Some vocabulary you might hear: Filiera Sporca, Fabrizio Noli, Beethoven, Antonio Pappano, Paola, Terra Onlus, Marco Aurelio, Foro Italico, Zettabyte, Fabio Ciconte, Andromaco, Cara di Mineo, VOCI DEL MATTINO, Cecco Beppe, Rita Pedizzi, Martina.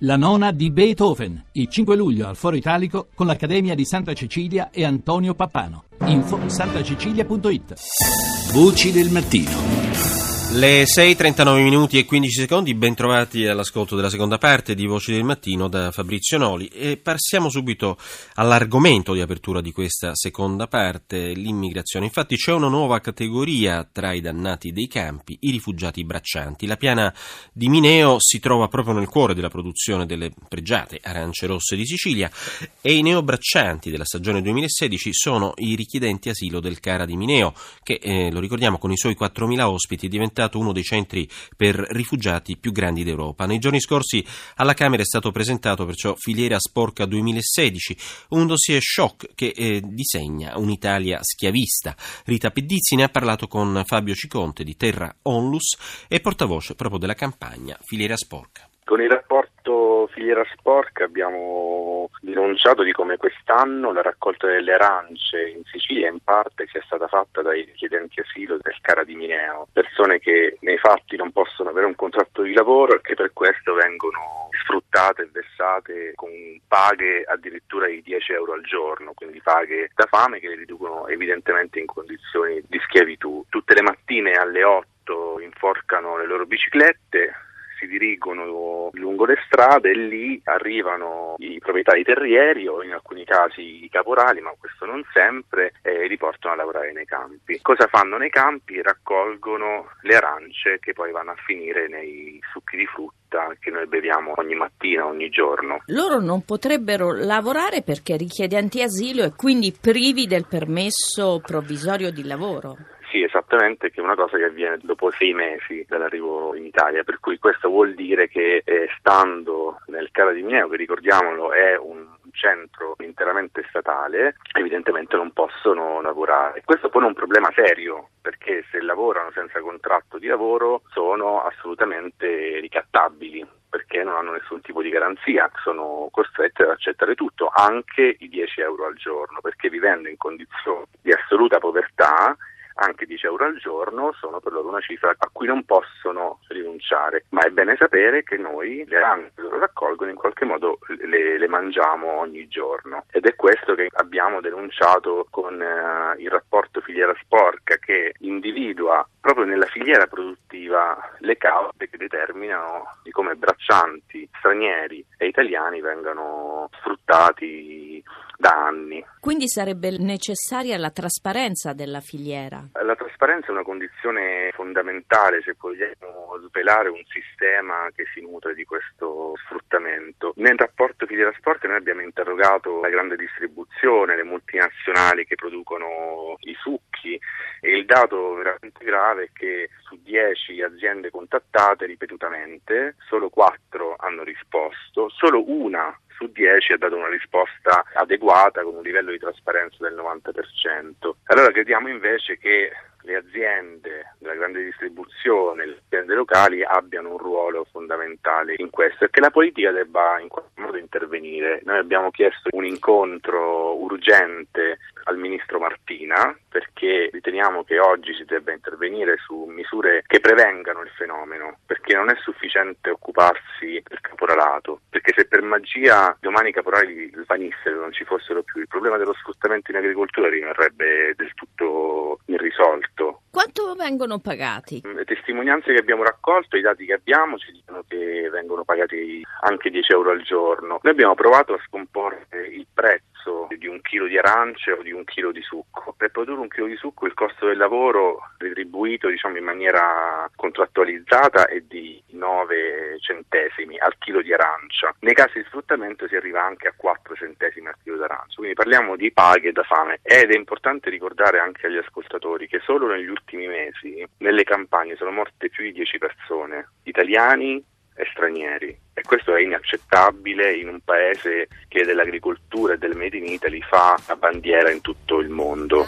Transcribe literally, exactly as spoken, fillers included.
La nona di Beethoven, il cinque luglio al Foro Italico con l'Accademia di Santa Cecilia e Antonio Pappano. Info santa cecilia punto it. Voci del mattino. Le sei e trentanove minuti e quindici secondi, bentrovati all'ascolto della seconda parte di Voci del Mattino da Fabrizio Noli, e passiamo subito all'argomento di apertura di questa seconda parte, l'immigrazione. Infatti c'è una nuova categoria tra i dannati dei campi, i rifugiati braccianti. La piana di Mineo si trova proprio nel cuore della produzione delle pregiate arance rosse di Sicilia e i neobraccianti della stagione duemilasedici sono i richiedenti asilo del Cara di Mineo che, eh, lo ricordiamo, con i suoi quattromila ospiti è diventato uno dei centri per rifugiati più grandi d'Europa. Nei giorni scorsi alla Camera è stato presentato perciò Filiera Sporca duemilasedici, un dossier shock che eh, disegna un'Italia schiavista. Rita Pedizzi ne ha parlato con Fabio Ciconte di Terra Onlus e portavoce proprio della campagna Filiera Sporca. Con il rapporto Filiera Sporca abbiamo denunciato di come quest'anno la raccolta delle arance in Sicilia in parte sia stata fatta dai richiedenti asilo del Cara di Mineo, persone che nei fatti non possono avere un contratto di lavoro e che per questo vengono sfruttate e vessate con paghe addirittura di dieci euro al giorno, quindi paghe da fame che le riducono evidentemente in condizioni di schiavitù. Tutte le mattine alle otto inforcano le loro biciclette, si dirigono lungo le strade e lì arrivano i proprietari terrieri o in alcuni casi i caporali, ma questo non sempre, e li portano a lavorare nei campi. Cosa fanno nei campi? Raccolgono le arance che poi vanno a finire nei succhi di frutta che noi beviamo ogni mattina, ogni giorno. Loro non potrebbero lavorare perché richiedenti asilo e quindi privi del permesso provvisorio di lavoro. Sì, esattamente, che è una cosa che avviene dopo sei mesi dall'arrivo in Italia, per cui questo vuol dire che eh, stando nel Cara di Mineo, che ricordiamolo è un centro interamente statale, evidentemente non possono lavorare. Questo pone un problema serio, perché se lavorano senza contratto di lavoro sono assolutamente ricattabili, perché non hanno nessun tipo di garanzia, sono costrette ad accettare tutto, anche i dieci euro al giorno, perché vivendo in condizioni di assoluta povertà anche dieci euro al giorno sono per loro una cifra a cui non possono rinunciare. Ma è bene sapere che noi le arance che loro raccolgono in qualche modo le, le mangiamo ogni giorno, ed è questo che abbiamo denunciato con eh, il rapporto Filiera Sporca, che individua proprio nella filiera produttiva le cause che determinano di come braccianti stranieri e italiani vengano sfruttati da anni. Quindi sarebbe necessaria la trasparenza della filiera? La trasparenza è una condizione fondamentale se vogliamo svelare un sistema che si nutre di questo sfruttamento. Nel rapporto Filiera Sporca noi abbiamo interrogato la grande distribuzione, le multinazionali che producono i succhi, e il dato veramente grave è che su dieci aziende contattate ripetutamente solo quattro hanno risposto, solo una su dieci ha dato una risposta adeguata con un livello di trasparenza del novanta per cento. Allora crediamo invece che le aziende della grande distribuzione, le aziende locali abbiano un ruolo fondamentale in questo e che la politica debba in qualche modo intervenire. Noi abbiamo chiesto un incontro urgente al ministro Martina, perché riteniamo che oggi si debba intervenire su misure che prevengano il fenomeno, perché non è sufficiente occuparsi del caporalato, perché se per magia domani i caporali svanissero, non ci fossero più, il problema dello sfruttamento in agricoltura rimarrebbe del tutto irrisolto. Quanto vengono pagati? Le testimonianze che abbiamo raccolto, i dati che abbiamo ci dicono che vengono pagati anche dieci euro al giorno. Noi abbiamo provato a scomporre il prezzo di un chilo di arance o di un chilo di succo. Per produrre un chilo di succo il costo del lavoro retribuito, diciamo, in maniera contrattualizzata è di nove centesimi al chilo di arancia. Nei casi di sfruttamento si arriva anche a quattro centesimi al chilo d'arancia, quindi parliamo di paghe da fame. Ed è importante ricordare anche agli ascoltatori che solo negli ultimi mesi nelle campagne sono morte più di dieci persone, italiani e stranieri. E questo è inaccettabile in un paese che dell'agricoltura e del Made in Italy fa la bandiera in tutto il mondo.